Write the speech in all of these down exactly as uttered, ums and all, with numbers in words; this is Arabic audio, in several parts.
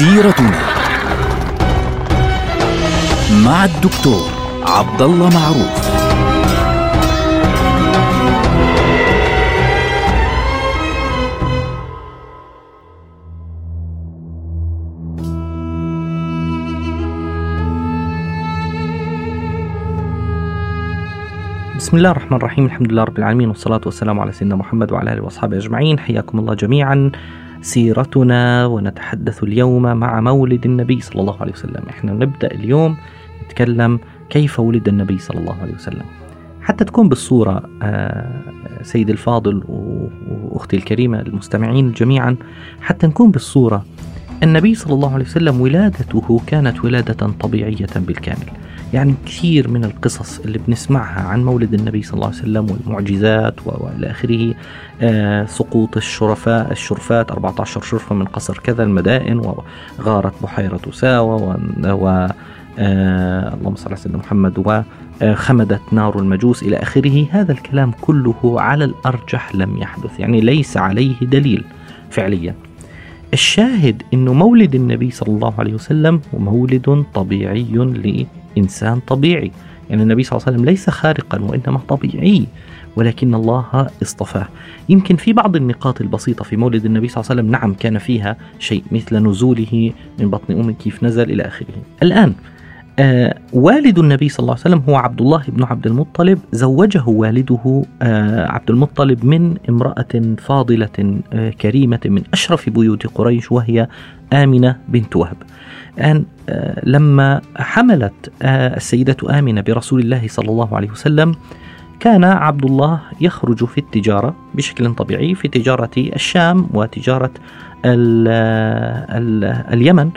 سيرتنا مع الدكتور عبدالله معروف. بسم الله الرحمن الرحيم، الحمد لله رب العالمين، والصلاة والسلام على سيدنا محمد وعلى آله وأصحابه أجمعين. حياكم الله جميعا. سيرتنا، ونتحدث اليوم مع مولد النبي صلى الله عليه وسلم. احنا نبدأ اليوم نتكلم كيف ولد النبي صلى الله عليه وسلم حتى تكون بالصورة. سيد الفاضل وأختي الكريمة المستمعين جميعا، حتى نكون بالصورة، النبي صلى الله عليه وسلم ولادته كانت ولادة طبيعية بالكامل. يعني كثير من القصص اللي بنسمعها عن مولد النبي صلى الله عليه وسلم والمعجزات وإلى آخره، آه سقوط الشرفاء الشرفات أربعة عشر شرفة من قصر كذا، المدائن وغارة بحيرة ساوة، و آه اللهم صل على سيدنا محمد، وخمدت نار المجوس إلى آخره. هذا الكلام كله على الأرجح لم يحدث، يعني ليس عليه دليل فعليا. الشاهد أنه مولد النبي صلى الله عليه وسلم هو مولد طبيعي ل إنسان طبيعي، يعني النبي صلى الله عليه وسلم ليس خارقا وإنما طبيعي، ولكن الله اصطفاه. يمكن في بعض النقاط البسيطة في مولد النبي صلى الله عليه وسلم نعم كان فيها شيء، مثل نزوله من بطن أمه كيف نزل إلى آخره. الآن آه والد النبي صلى الله عليه وسلم هو عبد الله بن عبد المطلب، زوجه والده آه عبد المطلب من امرأة فاضلة آه كريمة من أشرف بيوت قريش، وهي آمنة بنت وهب. أن آه لما حملت آه السيدة آمنة برسول الله صلى الله عليه وسلم، كان عبد الله يخرج في التجارة بشكل طبيعي، في تجارة الشام وتجارة ال ال اليمن،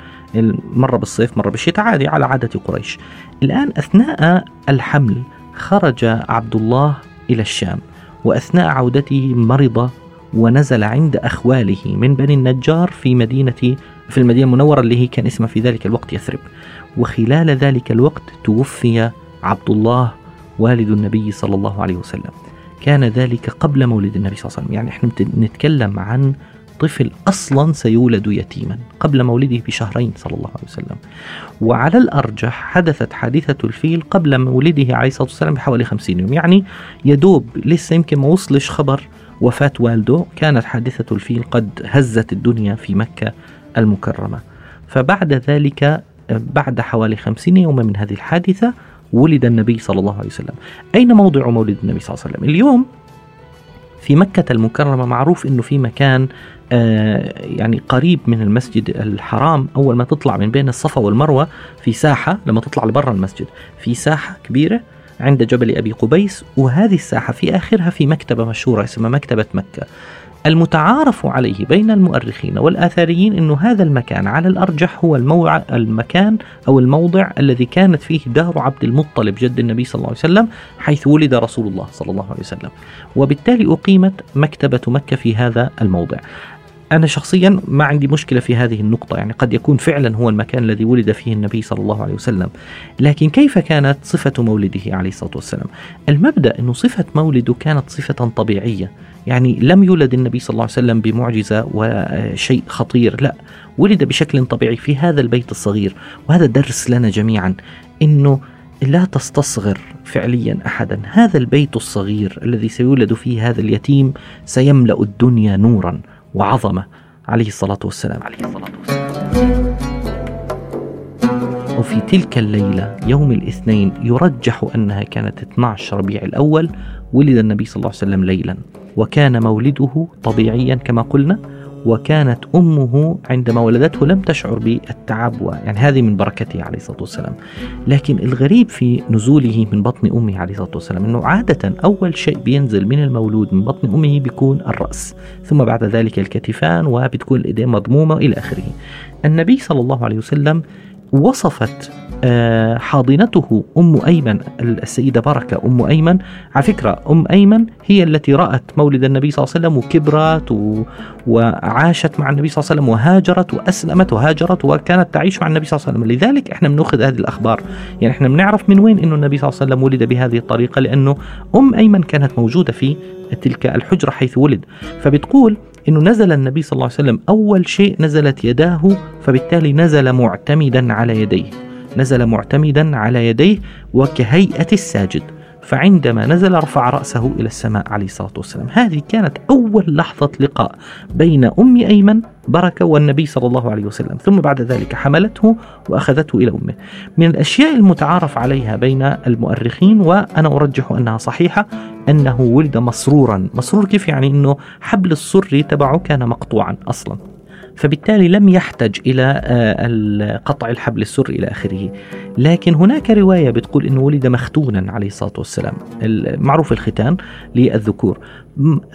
مرة بالصيف مرة بالشتاء، عادي على عادة قريش. الآن أثناء الحمل خرج عبد الله إلى الشام، وأثناء عودته مرض ونزل عند أخواله من بني النجار في مدينة في المدينة المنورة اللي هي كان اسمها في ذلك الوقت يثرب. وخلال ذلك الوقت توفي عبد الله والد النبي صلى الله عليه وسلم. كان ذلك قبل مولد النبي صلى الله عليه وسلم، يعني احنا نتكلم عن طفل أصلا سيولد يتيما قبل مولده بشهرين صلى الله عليه وسلم. وعلى الأرجح حدثت حادثة الفيل قبل مولده عليه الصلاة والسلام بحوالي خمسين يوم، يعني يدوب لسه يمكن ما وصلش خبر وفاة والده كانت حادثة الفيل قد هزت الدنيا في مكة المكرمة. فبعد ذلك بعد حوالي خمسين يوم من هذه الحادثة ولد النبي صلى الله عليه وسلم. أين موضع مولد النبي صلى الله عليه وسلم؟ اليوم في مكة المكرمة معروف أنه في مكان آه يعني قريب من المسجد الحرام، أول ما تطلع من بين الصفا والمروة في ساحة، لما تطلع لبرا المسجد في ساحة كبيرة عند جبل أبي قبيس، وهذه الساحة في آخرها في مكتبة مشهورة اسمها مكتبة مكة. المتعارف عليه بين المؤرخين والآثاريين أنه هذا المكان على الأرجح هو الموع... المكان أو الموضع الذي كانت فيه دار عبد المطلب جد النبي صلى الله عليه وسلم، حيث ولد رسول الله صلى الله عليه وسلم، وبالتالي أقيمت مكتبة مكة في هذا الموضع. أنا شخصيا ما عندي مشكلة في هذه النقطة، يعني قد يكون فعلا هو المكان الذي ولد فيه النبي صلى الله عليه وسلم، لكن كيف كانت صفة مولده عليه الصلاة والسلام؟ المبدأ أنه صفة مولده كانت صفة طبيعية، يعني لم يولد النبي صلى الله عليه وسلم بمعجزة وشيء خطير، لا، ولد بشكل طبيعي في هذا البيت الصغير. وهذا درس لنا جميعا، أنه لا تستصغر فعليا أحدا. هذا البيت الصغير الذي سيولد فيه هذا اليتيم سيملأ الدنيا نورا وعظمة عليه الصلاة والسلام. عليه الصلاة والسلام. وفي تلك الليلة يوم الاثنين، يرجح أنها كانت اثنا عشر ربيع الأول، ولد النبي صلى الله عليه وسلم ليلا، وكان مولده طبيعيا كما قلنا. وكانت أمه عندما ولدته لم تشعر بالتعب، يعني هذه من بركته عليه الصلاة والسلام. لكن الغريب في نزوله من بطن أمه عليه الصلاة والسلام أنه عادة أول شيء بينزل من المولود من بطن أمه بيكون الرأس، ثم بعد ذلك الكتفان، وبتكون الإيدين مضمومة إلى آخره. النبي صلى الله عليه وسلم وصفت حاضنته أم أيمن، السيدة بركة أم أيمن، على فكرة أم أيمن هي التي رأت مولد النبي صلى الله عليه وسلم وكبرت و... وعاشت مع النبي صلى الله عليه وسلم، وهاجرت وأسلمت وهاجرت وكانت تعيش مع النبي صلى الله عليه وسلم. لذلك إحنا بنأخذ هذه الأخبار، يعني إحنا بنعرف من وين إنه النبي صلى الله عليه وسلم ولد بهذه الطريقة، لأنه أم أيمن كانت موجودة في تلك الحجرة حيث ولد. فبتقول أنه نزل النبي صلى الله عليه وسلم أول شيء نزلت يداه، فبالتالي نزل معتمدا على يديه نزل معتمدا على يديه وكهيئة الساجد، فعندما نزل رفع رأسه إلى السماء عليه الصلاة والسلام. هذه كانت أول لحظة لقاء بين أم أيمن بركة والنبي صلى الله عليه وسلم، ثم بعد ذلك حملته وأخذته إلى أمه. من الأشياء المتعارف عليها بين المؤرخين، وأنا أرجح أنها صحيحة، أنه ولد مسرورا. مسرور كيف؟ يعني أنه حبل السري تبعه كان مقطوعا أصلا، فبالتالي لم يحتج إلى قطع الحبل السري إلى آخره. لكن هناك رواية بتقول أنه ولد مختونا عليه الصلاة والسلام، معروف الختان للذكور.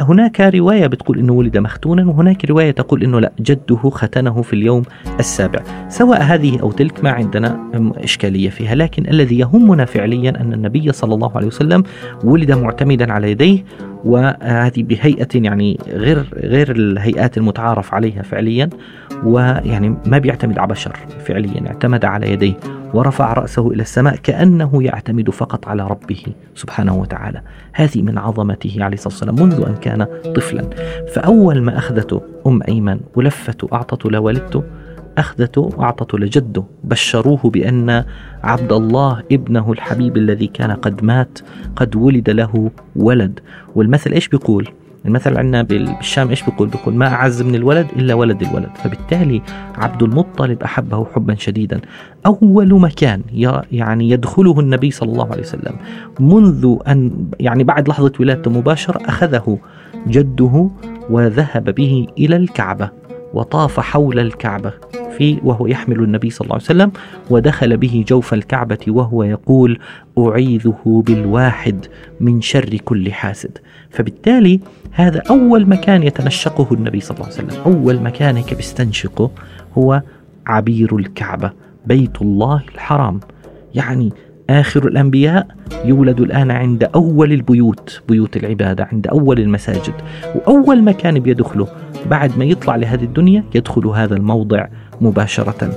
هناك رواية بتقول أنه ولد مختونا، وهناك رواية تقول أنه لا، جده ختنه في اليوم السابع. سواء هذه أو تلك ما عندنا إشكالية فيها، لكن الذي يهمنا فعليا أن النبي صلى الله عليه وسلم ولد معتمدا على يديه، وهذه بهيئة يعني غير غير الهيئات المتعارف عليها فعليا، ويعني ما بيعتمد على بشر فعليا، اعتمد على يديه ورفع رأسه إلى السماء كأنه يعتمد فقط على ربه سبحانه وتعالى. هذه من عظمته عليه الصلاة والسلام منذ أن كان طفلا. فأول ما أخذته أم أيمن ولفته أعطته لوالدته، أخذته وأعطته لجده، بشروه بأن عبد الله ابنه الحبيب الذي كان قد مات قد ولد له ولد. والمثل إيش بيقول؟ المثل عندنا بالشام إيش بيقول؟ بيقول ما أعز من الولد إلا ولد الولد. فبالتالي عبد المطلب أحبه حبا شديدا. أول مكان يعني يدخله النبي صلى الله عليه وسلم منذ أن يعني بعد لحظة ولادته مباشرة، أخذه جده وذهب به إلى الكعبة وطاف حول الكعبة في وهو يحمل النبي صلى الله عليه وسلم، ودخل به جوف الكعبة وهو يقول أعيذه بالواحد من شر كل حاسد. فبالتالي هذا أول مكان يتنشقه النبي صلى الله عليه وسلم، أول مكان هيك بيستنشقه هو عبير الكعبة بيت الله الحرام. يعني آخر الأنبياء يولد الآن عند أول البيوت، بيوت العبادة، عند أول المساجد، وأول مكان بيدخله بعد ما يطلع لهذه الدنيا يدخل هذا الموضع مباشرة.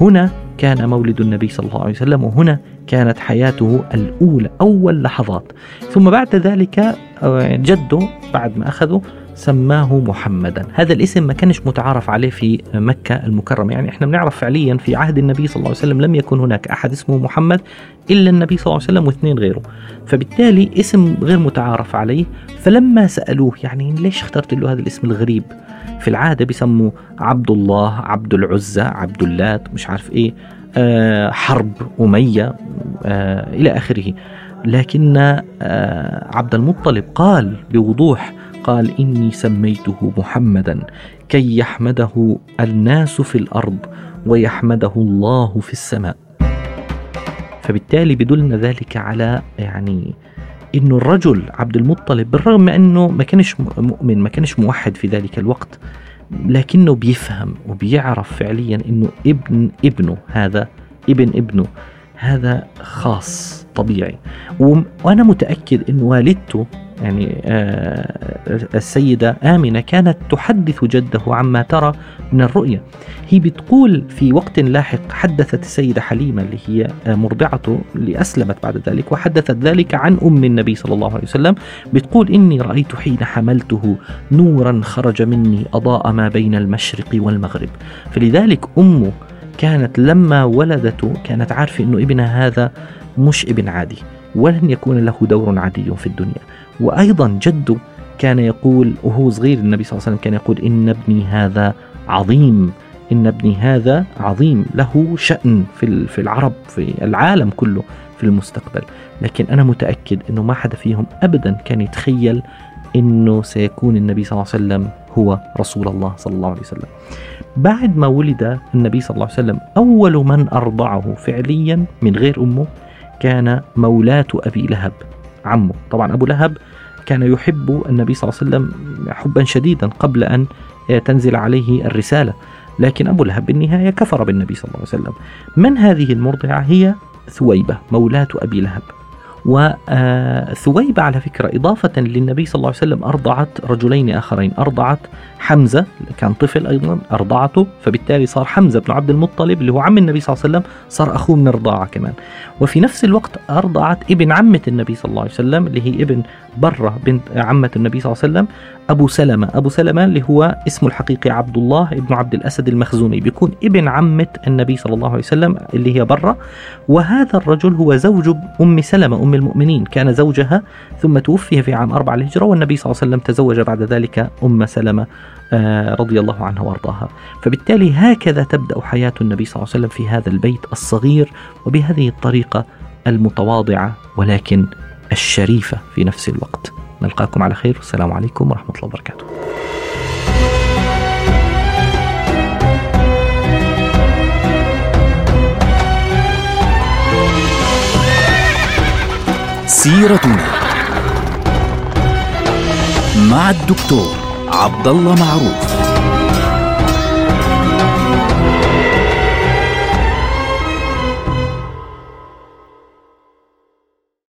هنا كان مولد النبي صلى الله عليه وسلم، وهنا كانت حياته الأولى، أول لحظات. ثم بعد ذلك جده بعد ما أخذه سماه محمدا. هذا الاسم ما كانش متعارف عليه في مكة المكرمة، يعني احنا بنعرف فعليا في عهد النبي صلى الله عليه وسلم لم يكن هناك أحد اسمه محمد إلا النبي صلى الله عليه وسلم واثنين غيره، فبالتالي اسم غير متعارف عليه. فلما سألوه يعني ليش اخترت له هذا الاسم الغريب، في العادة بيسموا عبد الله، عبد العزة، عبد اللات، مش عارف ايه، آه حرب، أمية، آه إلى آخره. لكن آه عبد المطلب قال بوضوح، قال إني سميته محمدا كي يحمده الناس في الأرض ويحمده الله في السماء. فبالتالي بدلنا ذلك على يعني إنه الرجل عبد المطلب بالرغم أنه ما كانش مؤمن، ما كانش موحد في ذلك الوقت، لكنه بيفهم وبيعرف فعليا إنه ابن ابنه هذا ابن ابنه هذا خاص طبيعي. وأنا متأكد إن والدته يعني السيدة آمنة كانت تحدث جده عما ترى من الرؤية. هي بتقول في وقت لاحق حدثت السيدة حليمة اللي هي مرضعته اللي أسلمت بعد ذلك، وحدثت ذلك عن أم النبي صلى الله عليه وسلم، بتقول إني رأيت حين حملته نورا خرج مني أضاء ما بين المشرق والمغرب. فلذلك أمه كانت لما ولدته كانت عارفة إنه ابنها هذا مش ابن عادي، ولن يكون له دور عادي في الدنيا. وأيضا جده كان يقول وهو صغير، النبي صلى الله عليه وسلم كان يقول إن ابني هذا عظيم، إن ابني هذا عظيم له شأن في العرب، في العالم كله، في المستقبل. لكن أنا متأكد أنه ما حدا فيهم أبدا كان يتخيل أنه سيكون النبي صلى الله عليه وسلم هو رسول الله صلى الله عليه وسلم. بعد ما ولد النبي صلى الله عليه وسلم، أول من أرضعه فعليا من غير أمه كان مولاة أبي لهب عمه. طبعا أبو لهب كان يحب النبي صلى الله عليه وسلم حبا شديدا قبل أن تنزل عليه الرسالة، لكن أبو لهب بالنهاية كفر بالنبي صلى الله عليه وسلم. من هذه المرضعة هي ثويبة مولاة أبي لهب، وثويبة على فكرة إضافة للنبي صلى الله عليه وسلم أرضعت رجلين آخرين، أرضعت حمزة كان طفل أيضا أرضعته، فبالتالي صار حمزة بن عبد المطلب اللي هو عم النبي صلى الله عليه وسلم صار أخوه من الرضاعة كمان، وفي نفس الوقت أرضعت ابن عمة النبي صلى الله عليه وسلم اللي هي ابن برة بنت عمة النبي صلى الله عليه وسلم أبو سلمة. أبو سلمة اللي هو اسمه الحقيقي عبد الله ابن عبد الأسد المخزومي، بيكون ابن عمة النبي صلى الله عليه وسلم اللي هي برة، وهذا الرجل هو زوج أم سلمة أم المؤمنين، كان زوجها ثم توفي في عام أربعة الهجرة، والنبي صلى الله عليه وسلم تزوج بعد ذلك أم سلمة رضي الله عنها وارضاها. فبالتالي هكذا تبدأ حياة النبي صلى الله عليه وسلم في هذا البيت الصغير وبهذه الطريقة المتواضعة ولكن الشريفة في نفس الوقت. نلقاكم على خير، والسلام عليكم ورحمة الله وبركاته. سيرتنا مع الدكتور عبدالله معروف.